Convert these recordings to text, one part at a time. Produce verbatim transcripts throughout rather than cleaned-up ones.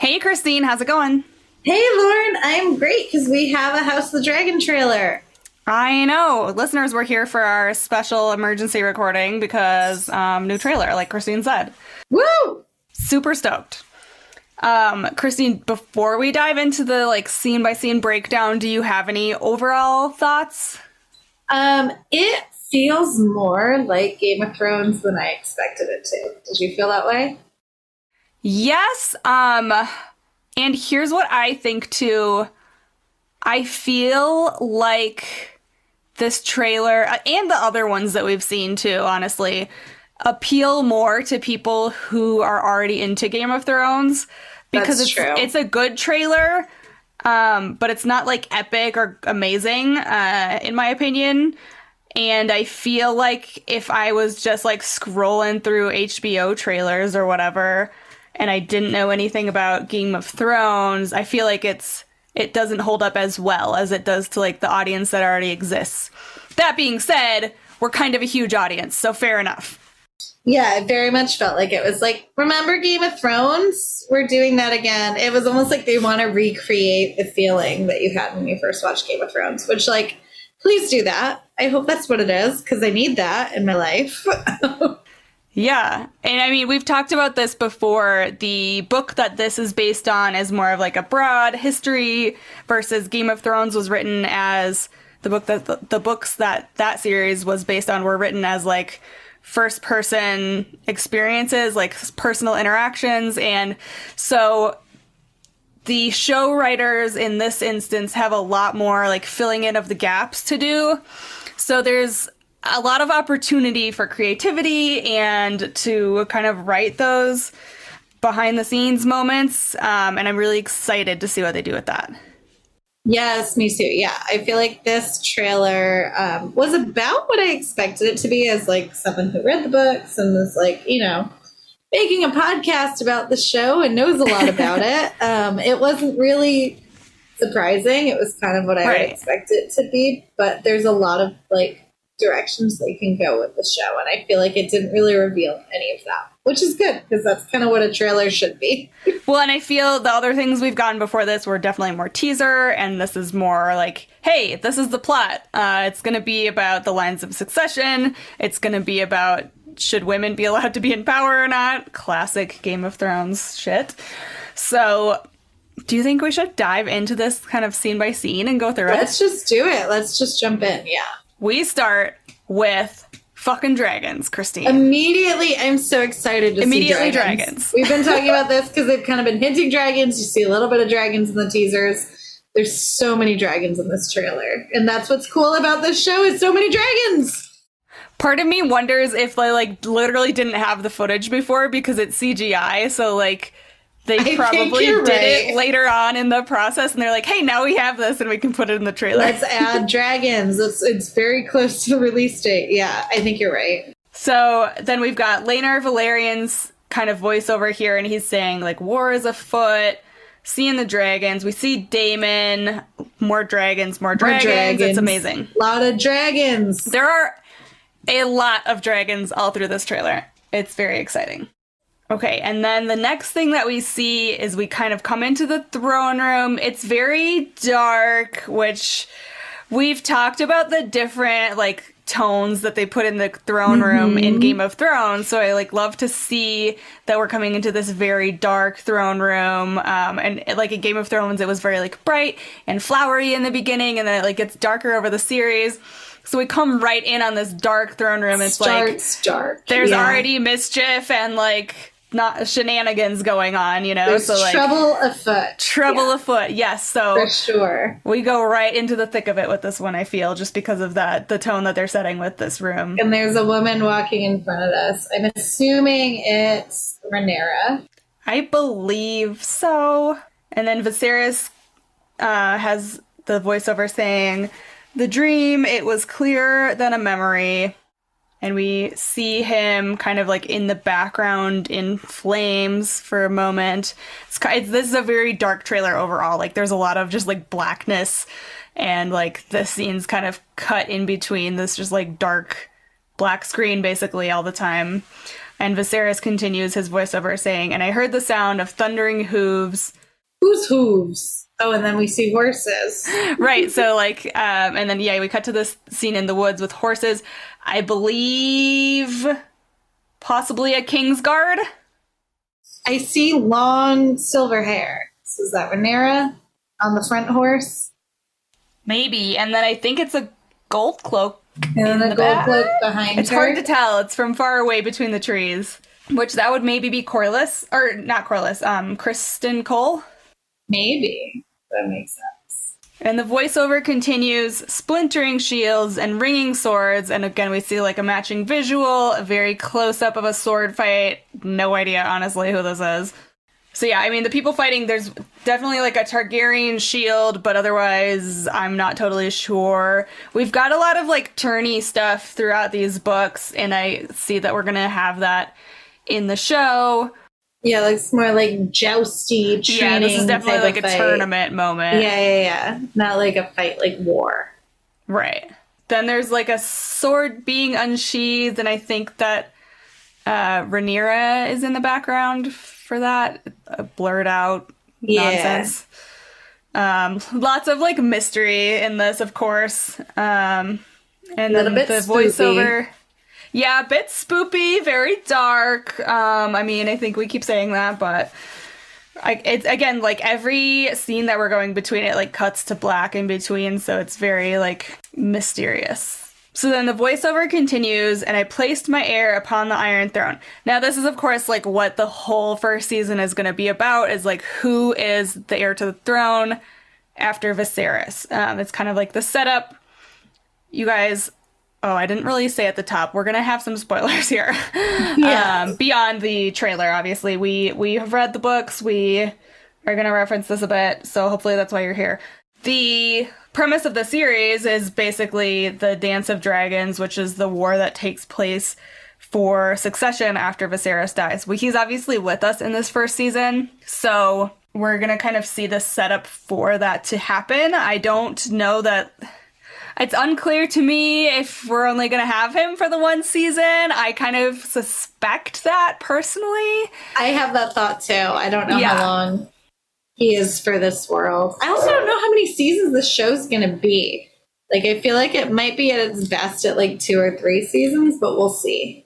Hey Christine, how's it going? Hey Lauren, I'm great because we have a House of the Dragon trailer. I know. Listeners, we're here for our special emergency recording because um, new trailer, like Christine said. Woo! Super stoked. Um, Christine, before we dive into the like scene by scene breakdown, do you have any overall thoughts? Um, it feels more like Game of Thrones than I expected it to. Did you feel that way? Yes. Um, and here's what I think too. I feel like this trailer, and the other ones that we've seen too, honestly, appeal more to people who are already into Game of Thrones because it's, it's a good trailer, um, but it's not like epic or amazing, uh, in my opinion. And I feel like if I was just like scrolling through H B O trailers or whatever, and I didn't know anything about Game of Thrones, I feel like it's it doesn't hold up as well as it does to like the audience that already exists. That being said, we're kind of a huge audience, so fair enough. Yeah, it very much felt like it was like, remember Game of Thrones? We're doing that again. It was almost like they want to recreate the feeling that you had when you first watched Game of Thrones, which like, please do that. I hope that's what it is, because I need that in my life. Yeah. And I mean, we've talked about this before. The book that this is based on is more of like a broad history versus Game of Thrones was written as the book that the, the books that that series was based on were written as like first person experiences, like personal interactions. And so the show writers in this instance have a lot more like filling in of the gaps to do. So there's a lot of opportunity for creativity and to kind of write those behind the scenes moments. Um, and I'm really excited to see what they do with that. Yes, me too. Yeah. I feel like this trailer um, was about what I expected it to be as like someone who read the books and was like, you know, making a podcast about the show and knows a lot about it. Um, it wasn't really surprising. It was kind of what I right. would expect it to be, but there's a lot of like directions they can go with the show, and I feel like it didn't really reveal any of that, which is good because that's kind of what a trailer should be. Well, and I feel the other things we've gotten before this were definitely more teaser, and this is more like, hey, this is the plot. Uh, it's going to be about the lines of succession. It's going to be about should women be allowed to be in power or not? Classic Game of Thrones shit. So do you think we should dive into this kind of scene by scene and go through Let's it? Let's just do it. Let's just jump in. Yeah. We start with fucking dragons, Christine. Immediately, I'm so excited to Immediately see dragons. dragons. We've been talking about this because they've kind of been hinting dragons. You see a little bit of dragons in the teasers. There's so many dragons in this trailer. And that's what's cool about this show is so many dragons. Part of me wonders if they like literally didn't have the footage before because it's C G I. So like they I probably did right. it later on in the process, and they're like, hey, now we have this and we can put it in the trailer. Let's add dragons. It's, it's very close to the release date. Yeah, I think you're right. So then we've got Laenor Velarion's kind of voiceover here, and he's saying like war is afoot, seeing the dragons. We see Daemon, more dragons, more dragons. More dragons. It's amazing. A lot of dragons. There are a lot of dragons all through this trailer. It's very exciting. Okay, and then the next thing that we see is we kind of come into the throne room. It's very dark, which we've talked about the different, like, tones that they put in the throne room mm-hmm. in Game of Thrones. So I, like, love to see that we're coming into this very dark throne room. Um, and, like, in Game of Thrones, it was very, like, bright and flowery in the beginning, and then it, like, gets darker over the series. So we come right in on this dark throne room. It's Starts like dark. There's yeah. already mischief and like not shenanigans going on, you know. There's so like trouble afoot. Trouble yeah. afoot. Yes. So for sure, we go right into the thick of it with this one. I feel just because of that, the tone that they're setting with this room. And there's a woman walking in front of us. I'm assuming it's Rhaenyra. I believe so. And then Viserys uh, has the voiceover saying, "The dream, it was clearer than a memory." And we see him kind of like in the background in flames for a moment. It's, it's, this is a very dark trailer overall. Like there's a lot of just like blackness and like the scenes kind of cut in between this just like dark black screen basically all the time. And Viserys continues his voiceover saying, "And I heard the sound of thundering hooves." Whose hooves? Oh, and then we see horses. Right. So like, um, and then, yeah, we cut to this scene in the woods with horses. I believe possibly a king's guard. I see long silver hair. So is that Rhaenyra on the front horse? Maybe. And then I think it's a gold cloak. And then a the gold back. Cloak behind it's her. It's hard to tell. It's from far away between the trees. Which that would maybe be Corlys, or not Corlys, um, Criston Cole. Maybe. That makes sense. And the voiceover continues, splintering shields and ringing swords. And again, we see like a matching visual, a very close up of a sword fight. No idea, honestly, who this is. So yeah, I mean, the people fighting, there's definitely like a Targaryen shield, but otherwise I'm not totally sure. We've got a lot of like tourney stuff throughout these books, and I see that we're going to have that in the show. Yeah, like it's more like jousty training. Yeah, this is definitely like a fight. Tournament moment. Yeah, yeah, yeah. Not like a fight, like war. Right. Then there's like a sword being unsheathed, and I think that uh, Rhaenyra is in the background for that. Uh, blurred out nonsense. Yeah. Um, lots of like mystery in this, of course. Um, and then the voiceover... Spooky. Yeah, a bit spoopy, very dark. Um, I mean, I think we keep saying that, but I, it's again like every scene that we're going between it like cuts to black in between, so it's very like mysterious. So then the voiceover continues, "And I placed my heir upon the Iron Throne." Now this is of course like what the whole first season is going to be about, is like who is the heir to the throne after Viserys. Um, it's kind of like the setup, you guys. Oh, I didn't really say at the top. We're going to have some spoilers here. Yes. Um, beyond the trailer, obviously. We we have read the books. We are going to reference this a bit, so hopefully that's why you're here. The premise of the series is basically the Dance of Dragons, which is the war that takes place for succession after Viserys dies. Well, he's obviously with us in this first season, so we're going to kind of see the setup for that to happen. I don't know that... It's unclear to me if we're only going to have him for the one season. I kind of suspect that personally. I have that thought too. I don't know yeah. how long he is for this world. I also don't know how many seasons the show's going to be. Like, I feel like it might be at its best at like two or three seasons, but we'll see.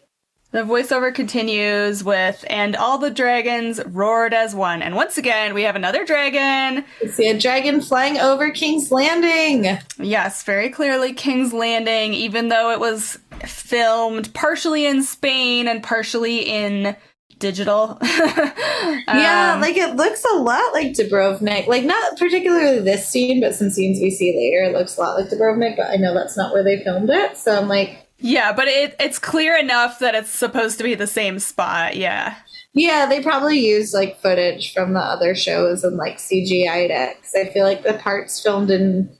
The voiceover continues with, "And all the dragons roared as one." And once again, we have another dragon. We see a dragon flying over King's Landing. Yes, very clearly King's Landing, even though it was filmed partially in Spain and partially in digital. um, yeah, like it looks a lot like Dubrovnik. Like not particularly this scene, but some scenes we see later, it looks a lot like Dubrovnik, but I know that's not where they filmed it. So I'm like, yeah, but it it's clear enough that it's supposed to be the same spot, yeah. Yeah, they probably used, like, footage from the other shows and, like, C G I'd it. Because I feel like the parts filmed in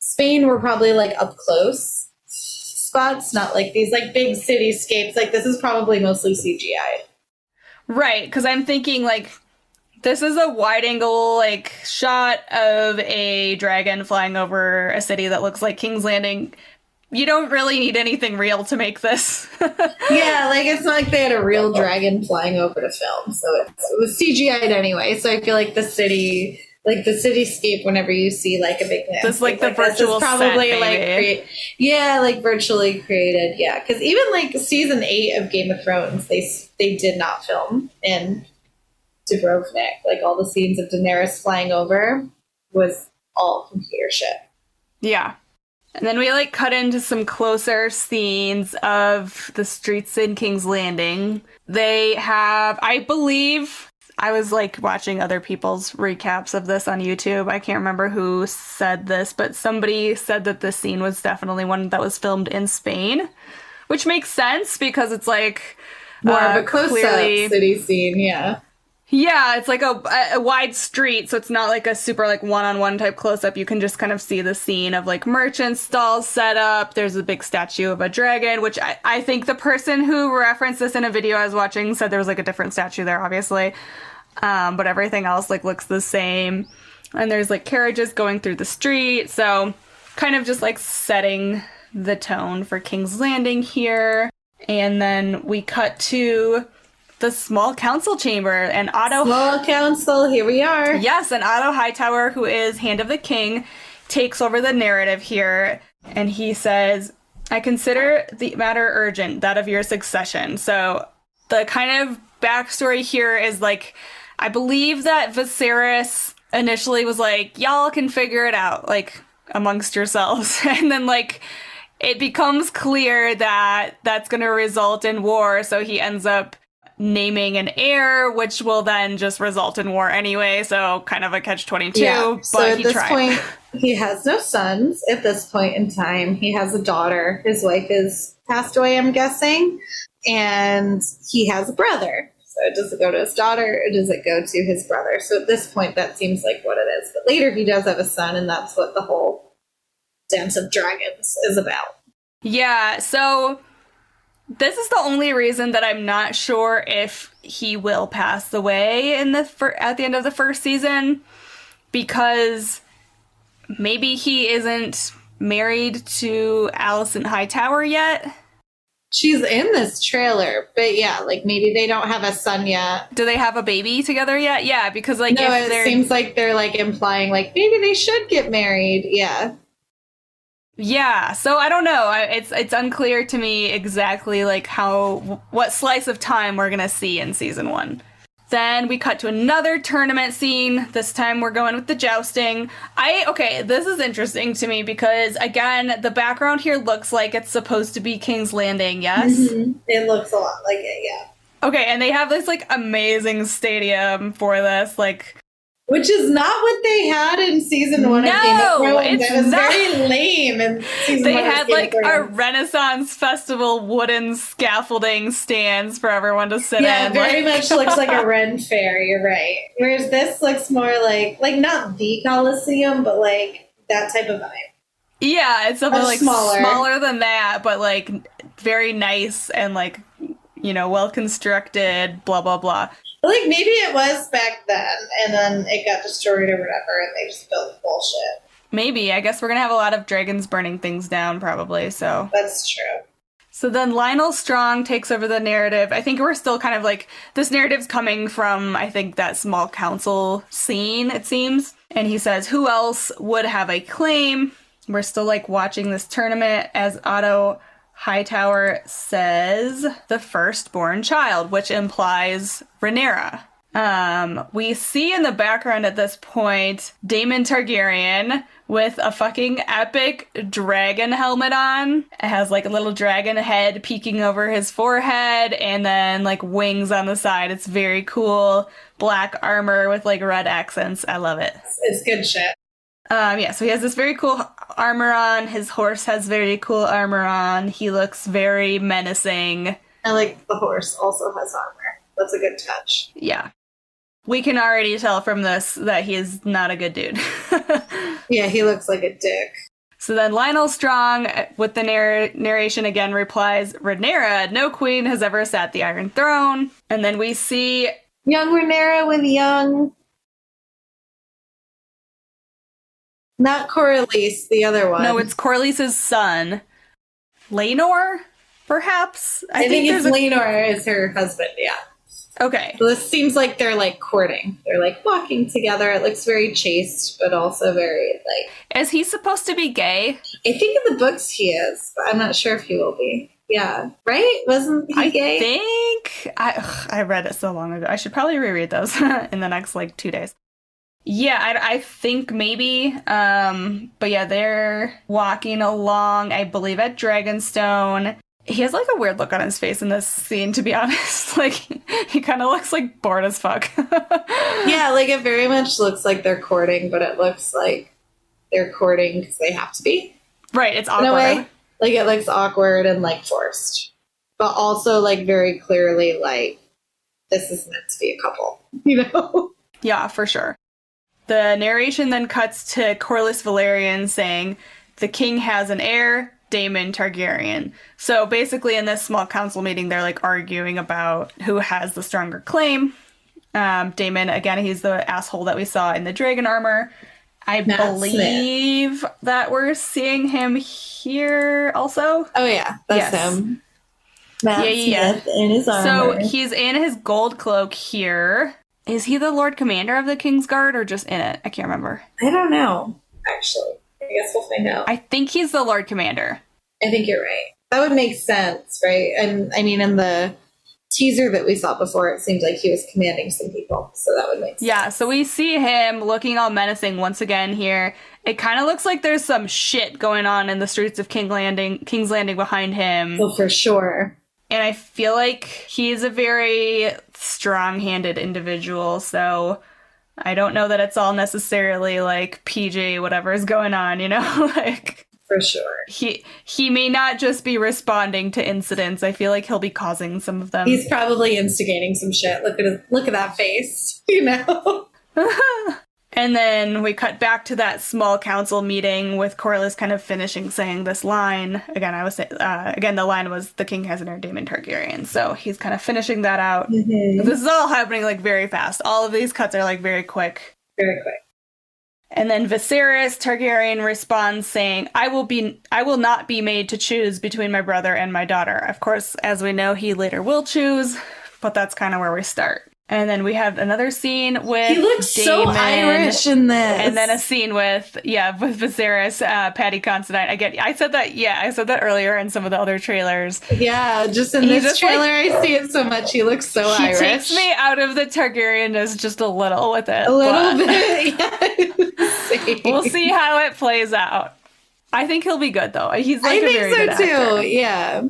Spain were probably, like, up-close spots, not, like, these, like, big cityscapes. Like, this is probably mostly C G I. Right, because I'm thinking, like, this is a wide-angle, like, shot of a dragon flying over a city that looks like King's Landing. You don't really need anything real to make this. Yeah, like, it's not like they had a real dragon flying over to film. So it, it was C G I'd anyway. So I feel like the city, like, the cityscape, whenever you see, like, a big landscape. Just like the like virtual this is probably, set, like, crea- yeah, like, virtually created, yeah. Because even, like, season eight of Game of Thrones, they they did not film in Dubrovnik. Like, all the scenes of Daenerys flying over was all computer shit. Yeah. And then we, like, cut into some closer scenes of the streets in King's Landing. They have, I believe, I was, like, watching other people's recaps of this on YouTube. I can't remember who said this, but somebody said that this scene was definitely one that was filmed in Spain, which makes sense because it's, like, more uh, of a close-up clearly... city scene, yeah. Yeah, it's like a, a wide street, so it's not like a super like one-on-one type close-up. You can just kind of see the scene of like merchant stalls set up. There's a big statue of a dragon, which I, I think the person who referenced this in a video I was watching said there was like a different statue there, obviously. Um, but everything else like looks the same. And there's like carriages going through the street, so kind of just like setting the tone for King's Landing here. And then we cut to the small council chamber, and Otto... Small council, here we are. Yes, and Otto Hightower, who is Hand of the King, takes over the narrative here, and he says, I consider the matter urgent, that of your succession. So the kind of backstory here is, like, I believe that Viserys initially was like, y'all can figure it out, like, amongst yourselves. And then, like, it becomes clear that that's going to result in war, so he ends up naming an heir, which will then just result in war anyway, so kind of a catch twenty-two, yeah. But so at he this tried. Point, he has no sons at this point in time. He has a daughter. His wife is passed away, I'm guessing, and he has a brother. So does it go to his daughter, or does it go to his brother? So at this point, that seems like what it is. But later he does have a son, and that's what the whole Dance of Dragons is about. Yeah, so... This is the only reason that I'm not sure if he will pass away in the fir- at the end of the first season, because maybe he isn't married to Alicent Hightower yet. She's in this trailer, but yeah, like maybe they don't have a son yet. Do they have a baby together yet? Yeah, because like no, if it they're... seems like they're like implying like maybe they should get married. Yeah. Yeah, so I don't know. It's it's unclear to me exactly like how what slice of time we're gonna see in season one. Then we cut to another tournament scene. This time we're going with the jousting. I okay, this is interesting to me because again, the background here looks like it's supposed to be King's Landing. Yes, mm-hmm. It looks a lot like it. Yeah. Okay, and they have this like amazing stadium for this like. Which is not what they had in season one. No, of Game of Thrones. It's it was not. Very lame. In season they one had of Game like of a Renaissance festival wooden scaffolding stands for everyone to sit yeah, in. Yeah, very like. much looks like a Ren fair. You're right. Whereas this looks more like like not the Coliseum, but like that type of vibe. Yeah, it's something or like smaller. smaller than that, but like very nice and like you know well constructed. Blah blah blah. But like, maybe it was back then, and then it got destroyed or whatever, and they just built bullshit. Maybe. I guess we're gonna have a lot of dragons burning things down, probably, so... That's true. So then Lionel Strong takes over the narrative. I think we're still kind of like... This narrative's coming from, I think, that small council scene, it seems. And he says, who else would have a claim? We're still, like, watching this tournament as Otto Hightower says the firstborn child, which implies Rhaenyra. Um, we see in the background at this point Daemon Targaryen with a fucking epic dragon helmet on. It has like a little dragon head peeking over his forehead and then like wings on the side. It's very cool. Black armor with like red accents. I love it. It's good shit. Um, yeah, so he has this very cool armor on. His horse has very cool armor on. He looks very menacing. I like the horse also has armor. That's a good touch. Yeah. We can already tell from this that he is not a good dude. Yeah, he looks like a dick. So then Lionel Strong, with the narr- narration again, replies, Rhaenyra, no queen has ever sat the Iron Throne. And then we see... Young Rhaenyra with young... Not Corlys, the other one. No, it's Corlys's son. Laenor, perhaps? I, I think, think it's a... Laenor is her husband, yeah. Okay. So this seems like they're, like, courting. They're, like, walking together. It looks very chaste, but also very, like... Is he supposed to be gay? I think in the books he is, but I'm not sure if he will be. Yeah. Right? Wasn't he I gay? I think... I, ugh, I read it so long ago. I should probably reread those in the next, like, two days. Yeah, I, I think maybe, um, but yeah, they're walking along, I believe, at Dragonstone. He has, like, a weird look on his face in this scene, to be honest. Like, he kind of looks, like, bored as fuck. Yeah, like, it very much looks like they're courting, but it looks like they're courting because they have to be. Right, it's awkward. In a way, like, it looks awkward and, like, forced. But also, like, very clearly, like, this is meant to be a couple, you know? Yeah, for sure. The narration then cuts to Corlys Velaryon saying, "The king has an heir, Daemon Targaryen." So basically in this small council meeting, they're like arguing about who has the stronger claim. Um, Daemon, again, he's the asshole that we saw in the dragon armor. I Matt believe Smith. That we're seeing him here also. Oh, yeah. That's yes. him. Matt yeah, yeah. Smith in his armor. So he's in his gold cloak here. Is he the Lord Commander of the King's Guard or just in it? I can't remember. I don't know, actually. I guess we'll find out. I think he's the Lord Commander. I think you're right. That would make sense, right? And I mean, in the teaser that we saw before, it seemed like he was commanding some people, so that would make sense. Yeah, so we see him looking all menacing once again here. It kind of looks like there's some shit going on in the streets of King Landing, King's Landing behind him. Oh, for sure. And I feel like he's a very strong-handed individual, so I don't know that it's all necessarily like P J, whatever's going on, you know? Like, for sure. He he may not just be responding to incidents. I feel like he'll be causing some of them. He's probably instigating some shit. Look at his, look at that face, you know? And then we cut back to that small council meeting with Corlys kind of finishing saying this line. Again, I was uh, again the line was, "The king has an heir, Daemon Targaryen." So he's kind of finishing that out. Mm-hmm. This is all happening like very fast. All of these cuts are like very quick. Very quick. And then Viserys Targaryen responds saying, "I will be I will not be made to choose between my brother and my daughter." Of course, as we know, he later will choose, but that's kind of where we start. And then we have another scene with He looks Daemon, so Irish in this. And then a scene with, yeah, with Viserys, uh, Paddy Considine. I get, I said that, yeah, I said that earlier in some of the other trailers. Yeah, just in He's this trailer, like, I see it so much. He looks so he Irish. He takes me out of the Targaryenness just a little with it. A little bit, yeah. We'll see how it plays out. I think he'll be good, though. He's like I a very good I think so, too, actor. Yeah.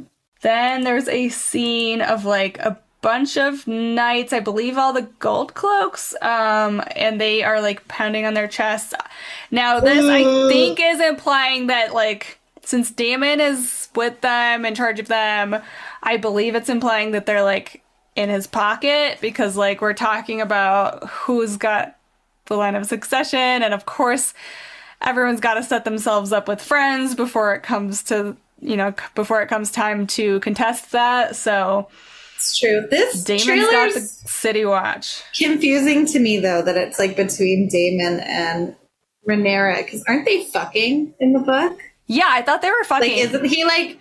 Then there's a scene of, like, a bunch of knights, I believe all the gold cloaks, um, and they are, like, pounding on their chests. Now, this, I think, is implying that, like, since Daemon is with them, in charge of them, I believe it's implying that they're, like, in his pocket, because, like, we're talking about who's got the line of succession, and, of course, everyone's got to set themselves up with friends before it comes to, you know, before it comes time to contest that, so... It's true. This Daemon's got the city watch. Confusing to me, though, that it's like between Daemon and Rhaenyra, because aren't they fucking in the book? Yeah, I thought they were fucking. Like, isn't he like?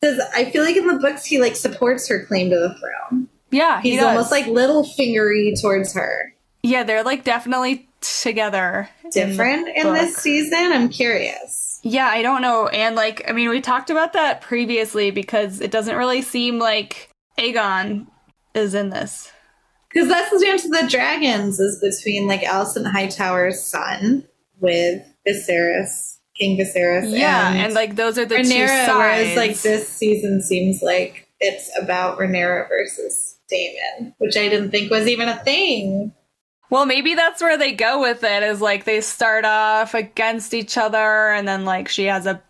Does I feel like in the books he like supports her claim to the throne? Yeah, he he's does. Almost like little fingery towards her. Yeah, they're like definitely together. Different in, in this season. I'm curious. Yeah, I don't know, and like I mean, we talked about that previously because it doesn't really seem like Aegon is in this. Because that's the Dance of the Dragons is between, like, Alicent Hightower's son with Viserys, King Viserys. Yeah, and, and like, those are the Rhaenyra, two sides. Whereas, like, this season seems like it's about Rhaenyra versus Daemon, which I didn't think was even a thing. Well, maybe that's where they go with it, is, like, they start off against each other, and then, like, she has a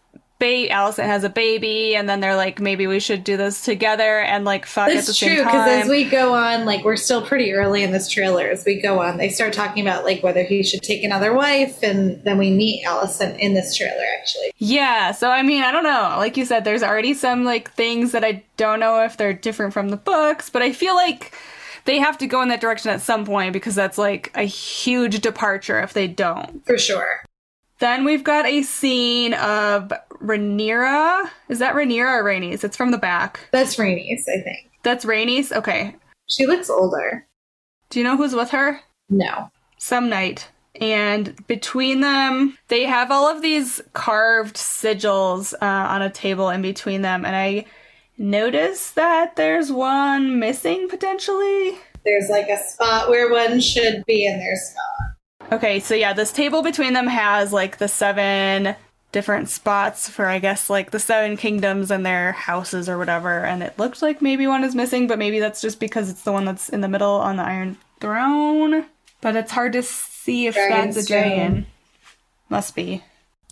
Ba- Alicent has a baby, and then they're like, maybe we should do this together and like fuck That's at the true, same time. That's true, because as we go on, like we're still pretty early in this trailer. As we go on, they start talking about like whether he should take another wife, and then we meet Alicent in this trailer actually. Yeah, so I mean, I don't know. Like you said, there's already some like things that I don't know if they're different from the books, but I feel like they have to go in that direction at some point because that's like a huge departure if they don't. For sure. Then we've got a scene of Rhaenyra. Is that Rhaenyra or Rhaenys? It's from the back. That's Rhaenys, I think. That's Rhaenys? Okay. She looks older. Do you know who's with her? No. Some knight. And between them, they have all of these carved sigils uh, on a table in between them. And I noticed that there's one missing, potentially. There's like a spot where one should be in their spot. Okay, so yeah, this table between them has like the seven different spots for, I guess, like the seven kingdoms and their houses or whatever, and it looked like maybe one is missing, but maybe that's just because it's the one that's in the middle on the Iron Throne, but it's hard to see if Dragonstone. That's a dragon. Must be.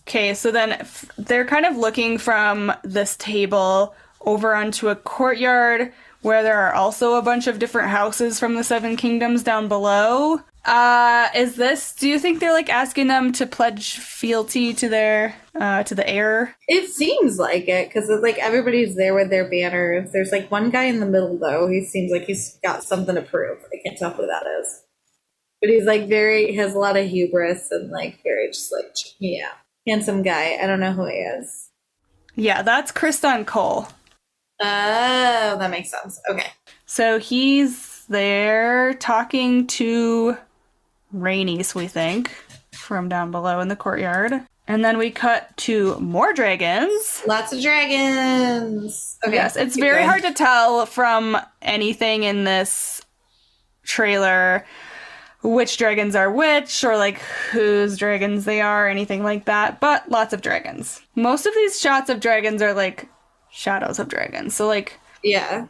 Okay, so then f- they're kind of looking from this table over onto a courtyard where there are also a bunch of different houses from the Seven Kingdoms down below. Uh, is this, do you think they're like asking them to pledge fealty to their, uh, to the heir? It seems like it, because it's like everybody's there with their banners. There's like one guy in the middle, though. He seems like he's got something to prove. I can't tell who that is. But he's like very, has a lot of hubris and like very just like, yeah, handsome guy. I don't know who he is. Yeah, that's Criston Cole. Oh, that makes sense. Okay. So he's there talking to Rhaenys, we think, from down below in the courtyard. And then we cut to more dragons. Lots of dragons. Okay. Yes, it's very going. hard to tell from anything in this trailer which dragons are which, or like whose dragons they are, or anything like that, but lots of dragons. Most of these shots of dragons are like shadows of dragons, so like, yeah,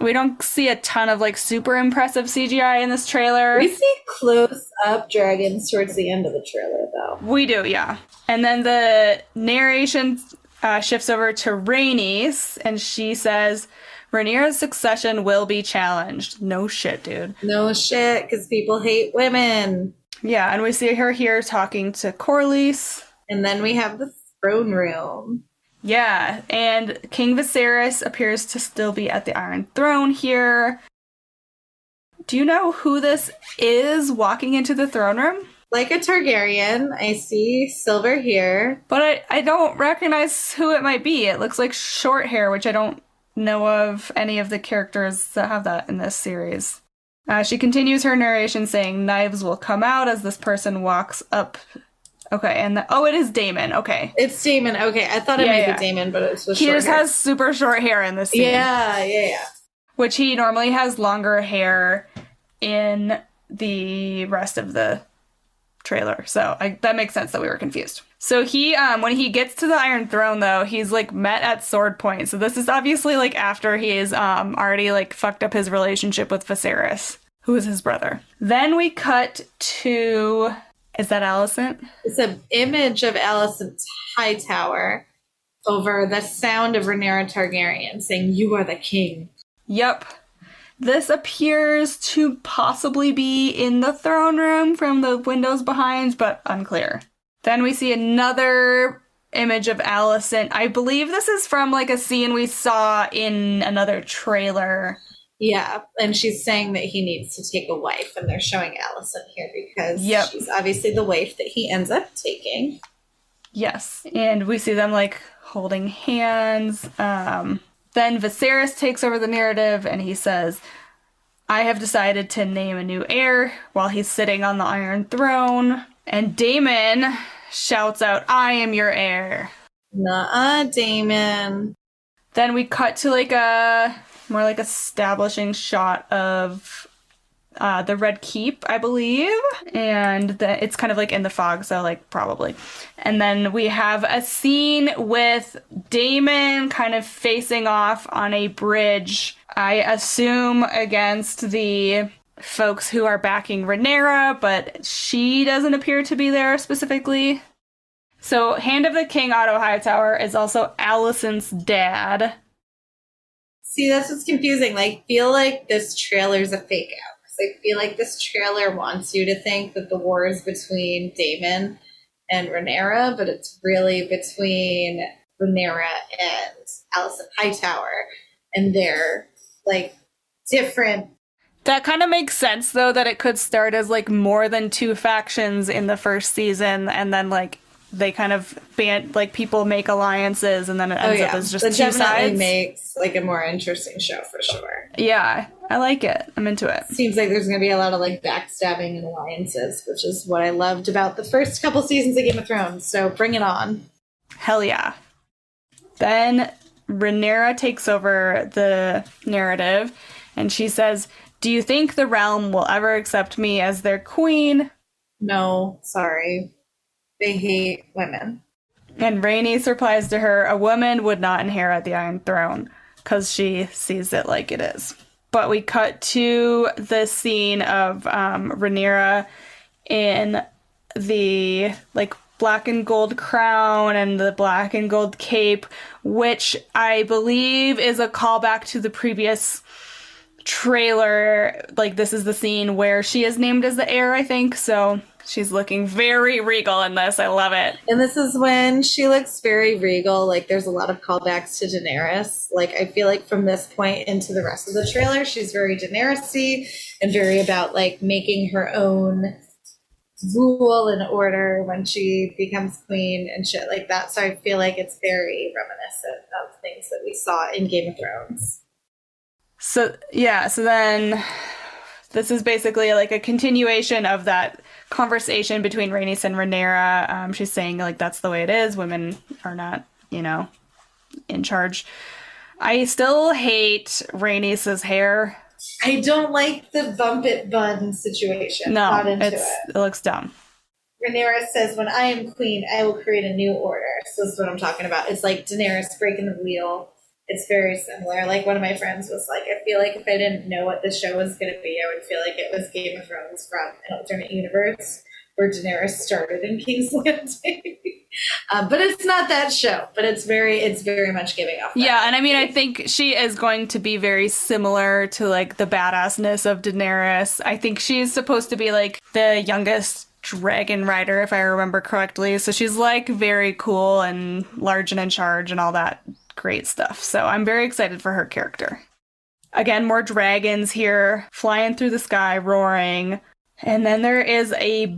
we don't see a ton of like super impressive C G I in this trailer. We see close up dragons towards the end of the trailer, though. We do, yeah. And then the narration uh, shifts over to Rhaenys, and she says, Rhaenyra's succession will be challenged. No shit, dude. No shit, because people hate women. Yeah, and we see her here talking to Corlys. And then we have the throne room. Yeah, and King Viserys appears to still be at the Iron Throne here. Do you know who this is walking into the throne room? Like a Targaryen. I see silver here. But I, I don't recognize who it might be. It looks like short hair, which I don't know of any of the characters that have that in this series. Uh, she continues her narration saying, knives will come out as this person walks up. Okay, and the, oh, it is Daemon. Okay. It's Daemon. Okay, I thought it yeah, might yeah. be Daemon, but it's just He short just hair. has super short hair in this scene. Yeah, yeah, yeah. Which he normally has longer hair in the rest of the trailer. So I, that makes sense that we were confused. So he, um, when he gets to the Iron Throne, though, he's like met at sword point. So this is obviously like after he's um already like fucked up his relationship with Viserys, who is his brother. Then we cut to, is that Alicent? It's an image of Alicent Hightower over the sound of Rhaenyra Targaryen saying, "You are the king." Yep. This appears to possibly be in the throne room from the windows behind, but unclear. Then we see another image of Alicent. I believe this is from like a scene we saw in another trailer. Yeah, and she's saying that he needs to take a wife, and they're showing Alicent here because yep. she's obviously the wife that he ends up taking. Yes, and we see them like holding hands. Um... Then Viserys takes over the narrative, and he says, I have decided to name a new heir while he's sitting on the Iron Throne. And Daemon shouts out, I am your heir. Nuh-uh, Daemon. Then we cut to like a more like establishing shot of uh, the Red Keep, I believe. And the, it's kind of like in the fog, so like probably. And then we have a scene with Daemon kind of facing off on a bridge, I assume against the folks who are backing Rhaenyra, but she doesn't appear to be there specifically. So Hand of the King Otto Hightower is also Alicent's dad. See, that's what's confusing. Like, feel like this trailer's a fake out. I feel like this trailer wants you to think that the war is between Daemon and Rhaenyra, but it's really between Rhaenyra and Alicent Hightower, and they're like different. That kind of makes sense, though, that it could start as like more than two factions in the first season, and then like they kind of band, like people make alliances, and then it ends oh, yeah. up as just that two sides. It definitely makes like a more interesting show for sure. Yeah, I like it. I'm into it. Seems like there's going to be a lot of like backstabbing and alliances, which is what I loved about the first couple seasons of Game of Thrones. So bring it on. Hell yeah. Then Rhaenyra takes over the narrative, and she says, "Do you think the realm will ever accept me as their queen?" No, sorry. They hate women. And Rhaenys replies to her, a woman would not inherit the Iron Throne, because she sees it like it is. But we cut to the scene of um, Rhaenyra in the like black and gold crown and the black and gold cape, which I believe is a callback to the previous trailer, like, this is the scene where she is named as the heir, I think, so she's looking very regal in this. I love it. And this is when she looks very regal. Like, there's a lot of callbacks to Daenerys. Like, I feel like from this point into the rest of the trailer, she's very Daenerys-y and very about, like, making her own rule and order when she becomes queen and shit like that. So I feel like it's very reminiscent of things that we saw in Game of Thrones. So, yeah, so then this is basically like a continuation of that conversation between Rhaenys and Rhaenyra. Um, she's saying, like, that's the way it is. Women are not, you know, in charge. I still hate Rhaenys's hair. I don't like the bump it bun situation. No, Not into it's, it. it looks dumb. Rhaenyra says, when I am queen, I will create a new order. So this is what I'm talking about. It's like Daenerys breaking the wheel. It's very similar. Like, one of my friends was like, I feel like if I didn't know what the show was going to be, I would feel like it was Game of Thrones from an alternate universe where Daenerys started in King's Landing. uh, but it's not that show, but it's very, it's very much giving off. Yeah, and I mean, I think she is going to be very similar to, like, the badassness of Daenerys. I think she's supposed to be, like, the youngest dragon rider, if I remember correctly. So she's, like, very cool and large and in charge and all that great stuff. So I'm very excited for her character. Again, more dragons here flying through the sky, roaring. And then there is a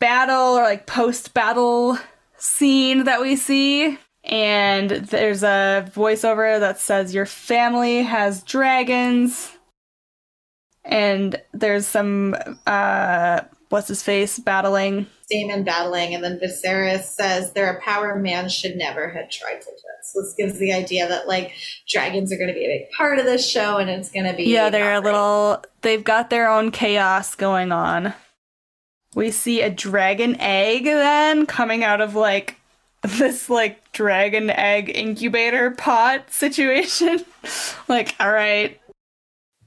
battle, or like post-battle scene that we see. And there's a voiceover that says, your family has dragons. And there's some, uh, what's his face, battling. Daemon battling. And then Viserys says, they're a power man should never have tried to. So this gives the idea that, like, dragons are going to be a big part of this show, and it's going to be... Yeah, they're a little... They've got their own chaos going on. We see a dragon egg, then, coming out of, like, this, like, dragon egg incubator pot situation. Like, all right.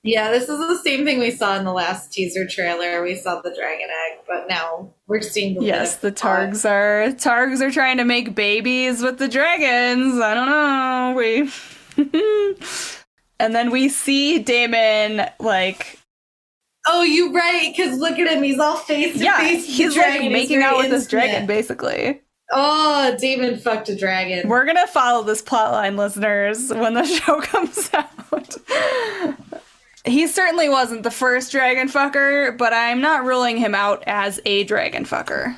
Yeah, this is the same thing we saw in the last teaser trailer. We saw the dragon egg, but now we're seeing the... Yes, the Targs are Targs are trying to make babies with the dragons. I don't know. We And then we see Daemon, like... Oh, you're right, because look at him. He's all face to yeah, face. Yeah, he's, like, making out with this dragon, basically. Oh, Daemon fucked a dragon. We're going to follow this plotline, listeners, when the show comes out. He certainly wasn't the first dragon fucker, but I'm not ruling him out as a dragon fucker.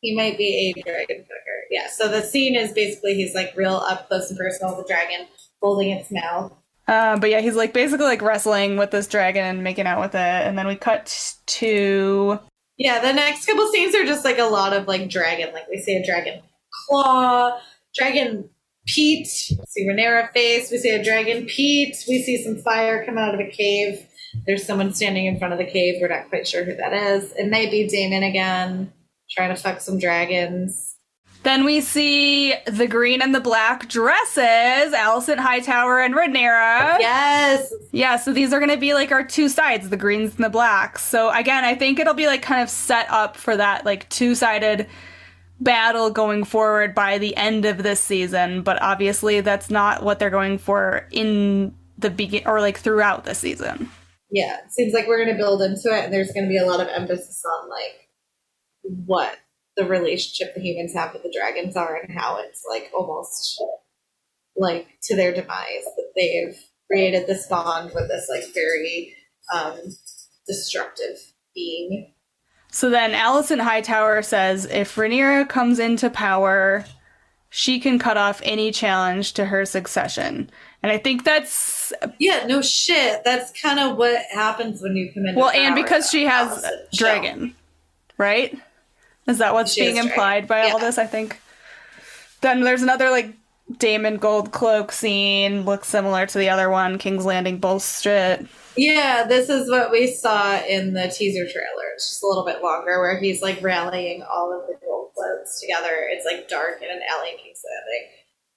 He might be a dragon fucker. Yeah, so the scene is basically he's, like, real up close and personal with the dragon, holding its mouth. Uh, but yeah, he's, like, basically, like, wrestling with this dragon and making out with it. And then we cut to... Yeah, the next couple scenes are just, like, a lot of, like, dragon. Like, we see a dragon claw, dragon... Pete, see Rhaenyra face, we see a dragon Pete, we see some fire come out of a cave. There's someone standing in front of the cave, we're not quite sure who that is. It may be Daemon again, trying to fuck some dragons. Then we see the green and the black dresses, Alicent Hightower and Rhaenyra. Yes! Yeah, so these are going to be, like, our two sides, the greens and the blacks. So again, I think it'll be, like, kind of set up for that, like, two-sided battle going forward by the end of this season, but obviously that's not what they're going for in the begin or like throughout the season. Yeah, it seems like we're going to build into it, and there's going to be a lot of emphasis on, like, what the relationship the humans have with the dragons are, and how it's, like, almost like to their demise that they've created this bond with this, like, very um destructive being. So then Alicent Hightower says, if Rhaenyra comes into power, she can cut off any challenge to her succession. And I think that's... Yeah, no shit. That's kind of what happens when you come into well, power. Well, and because she has Alicent dragon, show. Right? Is that what's she being implied by yeah. all this, I think? Then there's another, like, Daemon gold cloak scene. Looks similar to the other one, King's Landing bullshit. Yeah, this is what we saw in the teaser trailer. It's just a little bit longer, where he's, like, rallying all of the gold cloaks together. It's, like, dark in an alley in King's Landing.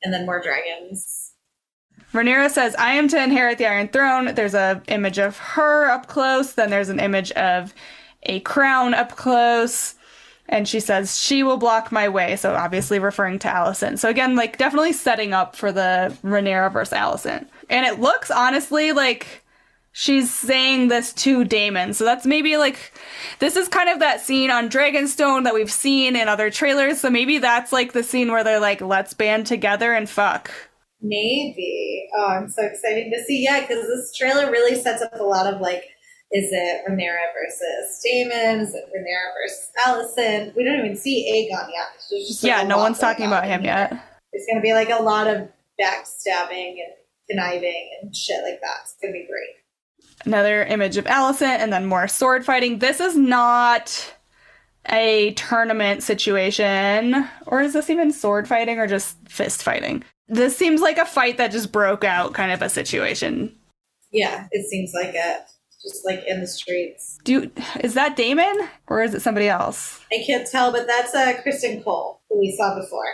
And then more dragons. Rhaenyra says, I am to inherit the Iron Throne. There's an image of her up close. Then there's an image of a crown up close. And she says, she will block my way. So obviously referring to Alicent. So again, like, definitely setting up for the Rhaenyra versus Alicent. And it looks, honestly, like... she's saying this to Daemon. So that's maybe like, this is kind of that scene on Dragonstone that we've seen in other trailers. So maybe that's like the scene where they're like, let's band together and fuck. Maybe. Oh, I'm so excited to see. Yeah, because this trailer really sets up a lot of like, is it Rhaenyra versus Daemon? Is it Rhaenyra versus Alicent? We don't even see Aegon yet. Just, like, yeah, no one's talking about him yet. There's going to be like a lot of backstabbing and conniving and shit like that. It's going to be great. Another image of Alicent, and then more sword fighting. This is not a tournament situation. Or is this even sword fighting or just fist fighting? This seems like a fight that just broke out kind of a situation. Yeah, it seems like it. Just like in the streets. Do, is that Daemon or is it somebody else? I can't tell, but that's uh, Criston Cole, who we saw before,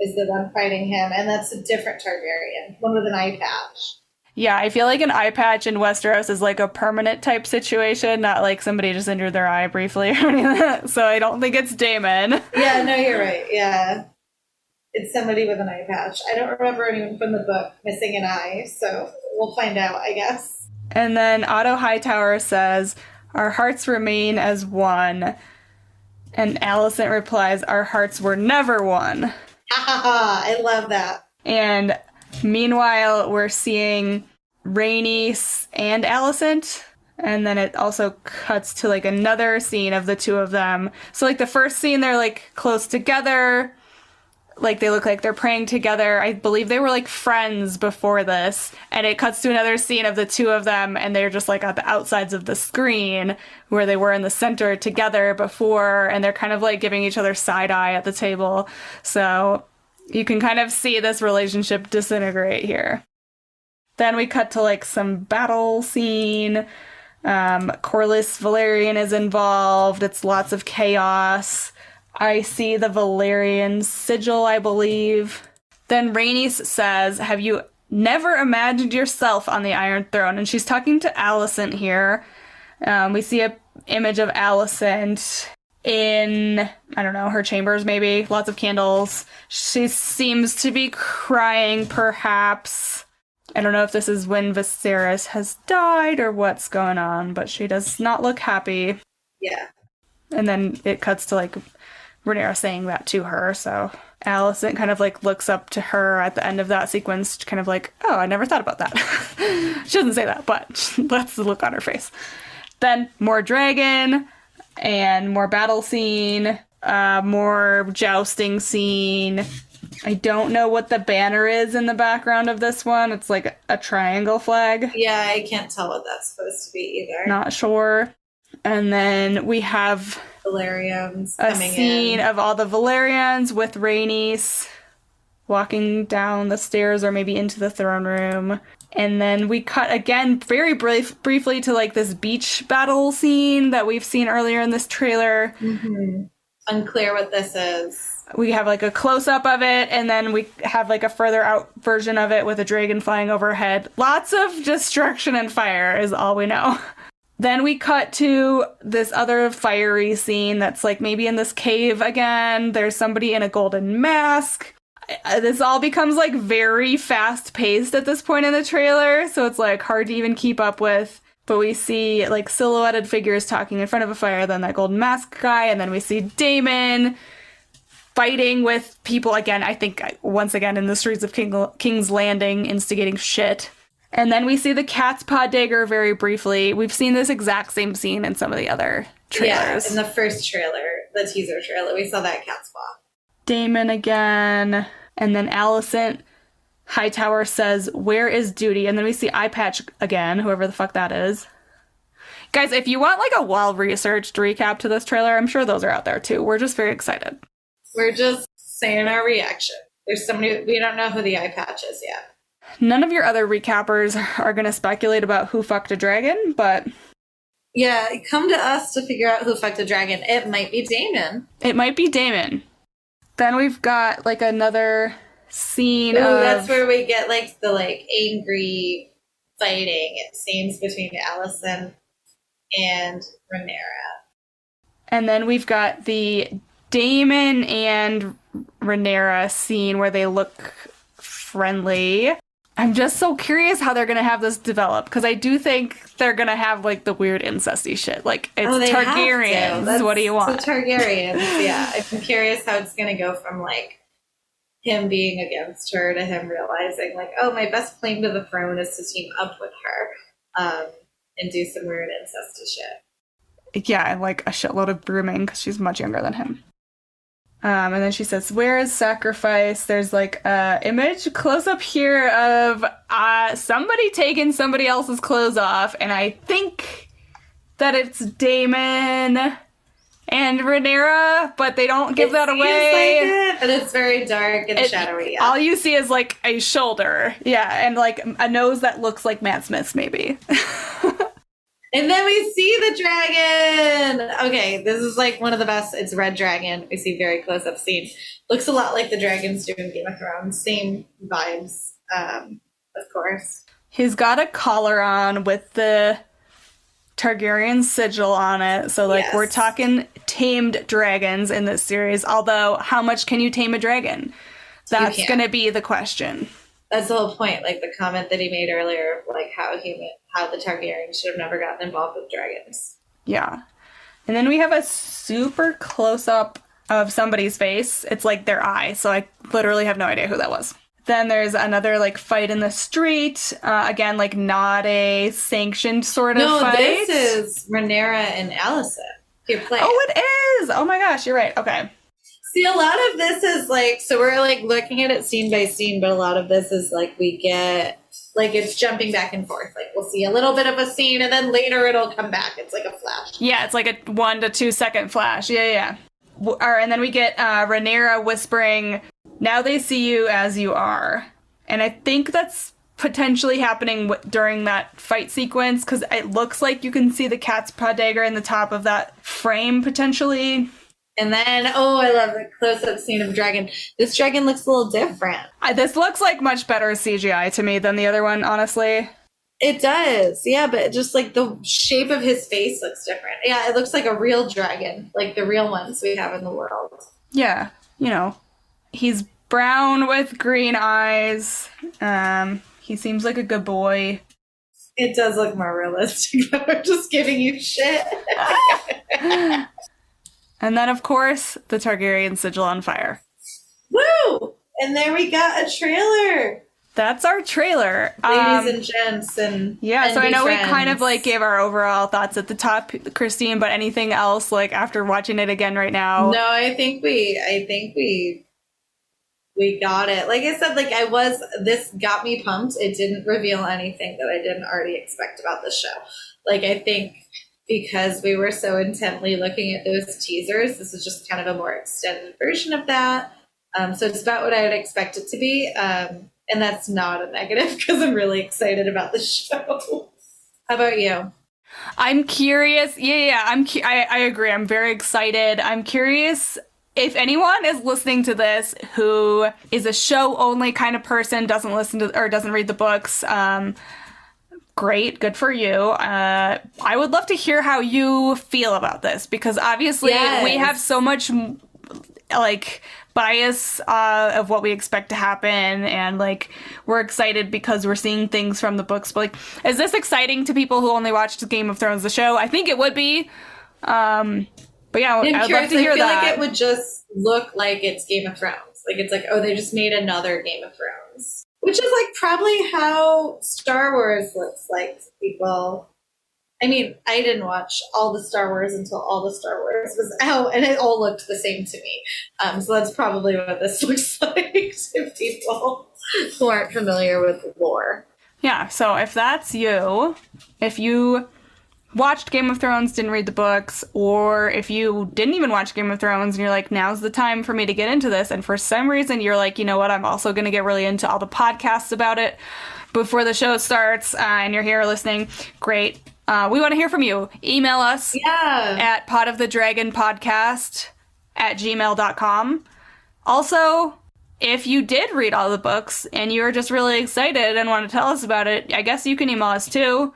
is the one fighting him. And that's a different Targaryen, one with an eye patch. Yeah, I feel like an eye patch in Westeros is like a permanent type situation, not like somebody just injured their eye briefly or anything like that. So I don't think it's Daemon. Yeah, no, you're right. Yeah. It's somebody with an eye patch. I don't remember anyone from the book missing an eye, so we'll find out, I guess. And then Otto Hightower says, "Our hearts remain as one." And Alicent replies, "Our hearts were never one." I love that. And meanwhile, we're seeing Rhaenys and Alicent, and then it also cuts to like another scene of the two of them. So like the first scene, they're like close together, like they look like they're praying together. I believe they were like friends before this, and it cuts to another scene of the two of them, and they're just like at the outsides of the screen where they were in the center together before, and they're kind of like giving each other side eye at the table. So you can kind of see this relationship disintegrate here. Then we cut to, like, some battle scene. Um, Corlys Velaryon is involved. It's lots of chaos. I see the Velaryon sigil, I believe. Then Rhaenys says, "Have you never imagined yourself on the Iron Throne?" And she's talking to Alicent here. Um, we see an image of Alicent in, I don't know, her chambers maybe, lots of candles. She seems to be crying, perhaps. I don't know if this is when Viserys has died or what's going on, but she does not look happy. Yeah. And then it cuts to, like, Rhaenyra saying that to her, so Alicent kind of, like, looks up to her at the end of that sequence, kind of like, oh, I never thought about that. She doesn't say that, but that's the look on her face. Then more dragon, and more battle scene, uh, more jousting scene. I don't know what the banner is in the background of this one. It's like a triangle flag. Yeah, I can't tell what that's supposed to be either. Not sure. And then we have Valerians a coming scene in. Of all the Valerians with Rhaenys walking down the stairs or maybe into the throne room. And then we cut again very brief, briefly to like this beach battle scene that we've seen earlier in this trailer. Mm-hmm. Unclear what this is. We have like a close up of it, and then we have like a further out version of it with a dragon flying overhead. Lots of destruction and fire is all we know. Then we cut to this other fiery scene that's like maybe in this cave again. There's somebody in a golden mask. This all becomes, like, very fast-paced at this point in the trailer, so it's, like, hard to even keep up with. But we see, like, silhouetted figures talking in front of a fire, then that golden mask guy, and then we see Daemon fighting with people, again, I think, once again, in the streets of King- King's Landing, instigating shit. And then we see the cat's paw dagger very briefly. We've seen this exact same scene in some of the other trailers. Yeah, in the first trailer, the teaser trailer, we saw that cat's paw. Daemon again, and then Alicent Hightower says, "Where is duty?" And then we see Eye Patch again, whoever the fuck that is. Guys, if you want like a well-researched recap to this trailer, I'm sure those are out there too. We're just very excited. We're just saying our reaction. There's somebody, we don't know who the Eye Patch is yet. None of your other recappers are going to speculate about who fucked a dragon, but... yeah, come to us to figure out who fucked a dragon. It might be Daemon. It might be Daemon. Then we've got, like, another scene. Ooh, of... that's where we get, like, the, like, angry fighting, it seems, between Alicent and Rhaenyra. And then we've got the Daemon and Rhaenyra scene where they look friendly. I'm just so curious how they're going to have this develop, because I do think they're going to have, like, the weird incesty shit. Like, it's oh, Targaryens. What do you want? It's Targaryens, yeah. I'm curious how it's going to go from, like, him being against her to him realizing, like, oh, my best claim to the throne is to team up with her um, and do some weird incesty shit. Yeah, and, like, a shitload of brooming, because she's much younger than him. Um, and then she says, where is sacrifice? There's like an image close up here of uh, somebody taking somebody else's clothes off. And I think that it's Daemon and Rhaenyra, but they don't give it that away. Like it, but it's very dark and it, shadowy. Yeah. All you see is like a shoulder. Yeah. And like a nose that looks like Matt Smith's maybe. And then we see the dragon. Okay, this is like one of the best. It's Red Dragon. We see very close-up scenes. Looks a lot like the dragons do in Game of Thrones. Same vibes, um, of course. He's got a collar on with the Targaryen sigil on it. So, like, yes. We're talking tamed dragons in this series. Although, how much can you tame a dragon? That's going to be the question. That's the whole point. Like, the comment that he made earlier of, like, how human... how the Targaryens should have never gotten involved with dragons. Yeah. And then we have a super close-up of somebody's face. It's like their eye, so I literally have no idea who that was. Then there's another, like, fight in the street. Uh, again, like, not a sanctioned sort of no, fight. No, this is Rhaenyra and Alicent. You're playing. Oh, it is! Oh my gosh, you're right. Okay. See, a lot of this is, like, so we're, like, looking at it scene by scene, but a lot of this is, like, we get... like, it's jumping back and forth. Like, we'll see a little bit of a scene, and then later it'll come back. It's like a flash. Yeah, it's like a one to two second flash. Yeah, yeah. All right, and then we get uh, Rhaenyra whispering, now they see you as you are. And I think that's potentially happening w- during that fight sequence, because it looks like you can see the cat's paw dagger in the top of that frame, potentially. And then, oh, I love the close-up scene of dragon. This dragon looks a little different. I, this looks like much better C G I to me than the other one, honestly. It does, yeah, but just, like, the shape of his face looks different. Yeah, it looks like a real dragon, like the real ones we have in the world. Yeah, you know, he's brown with green eyes. Um, he seems like a good boy. It does look more realistic, but we're just giving you shit. And then, of course, the Targaryen sigil on fire. Woo! And there we got a trailer. That's our trailer. Ladies um, and gents. and Yeah, and so I know friends. We kind of, like, gave our overall thoughts at the top, Christine, but anything else, like, after watching it again right now? No, I think we, I think we, we got it. Like I said, like, I was, this got me pumped. It didn't reveal anything that I didn't already expect about this show. Like, I think... because we were so intently looking at those teasers, this is just kind of a more extended version of that. Um, so it's about what I would expect it to be. Um, and that's not a negative, because I'm really excited about the show. How about you? I'm curious. Yeah, yeah, I'm cu- I, I agree. I'm very excited. I'm curious if anyone is listening to this who is a show-only kind of person, doesn't listen to or doesn't read the books, um, great, good for you. Uh, I would love to hear how you feel about this, because obviously yes. we have so much like bias uh, of what we expect to happen, and like we're excited because we're seeing things from the books. But like, is this exciting to people who only watched Game of Thrones the show? I think it would be. Um, but yeah, I'm I'd curious. love to hear that. I feel that. like it would just look like it's Game of Thrones. Like it's like, oh, they just made another Game of Thrones. Which is, like, probably how Star Wars looks like to people. I mean, I didn't watch all the Star Wars until all the Star Wars was out, and it all looked the same to me. Um, so that's probably what this looks like to people who aren't familiar with lore. Yeah, so if that's you, if you watched Game of Thrones, didn't read the books, or if you didn't even watch Game of Thrones and you're like, now's the time for me to get into this, and for some reason you're like, you know what, I'm also going to get really into all the podcasts about it before the show starts, uh, and you're here listening, great. Uh, we want to hear from you. Email us yeah. at pod of the dragon podcast at gmail dot com. Also, if you did read all the books and you're just really excited and want to tell us about it, I guess you can email us too.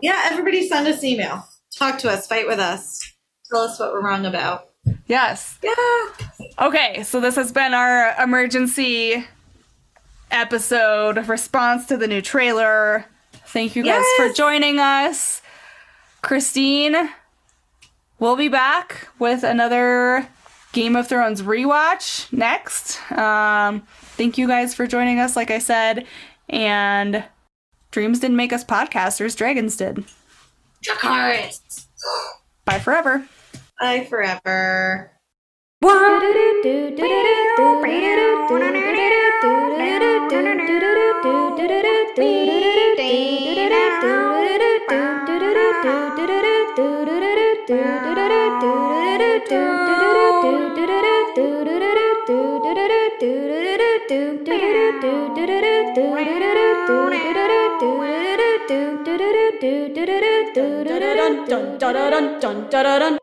Yeah, everybody send us email. Talk to us. Fight with us. Tell us what we're wrong about. Yes. Yeah. Okay, so this has been our emergency episode, response to the new trailer. Thank you guys yes. for joining us. Christine, we'll be back with another Game of Thrones rewatch next. Um, thank you guys for joining us, like I said. And dreams didn't make us podcasters, dragons did. Dracarys. Bye forever. Bye forever. Dun dun dun dun dun dun dun.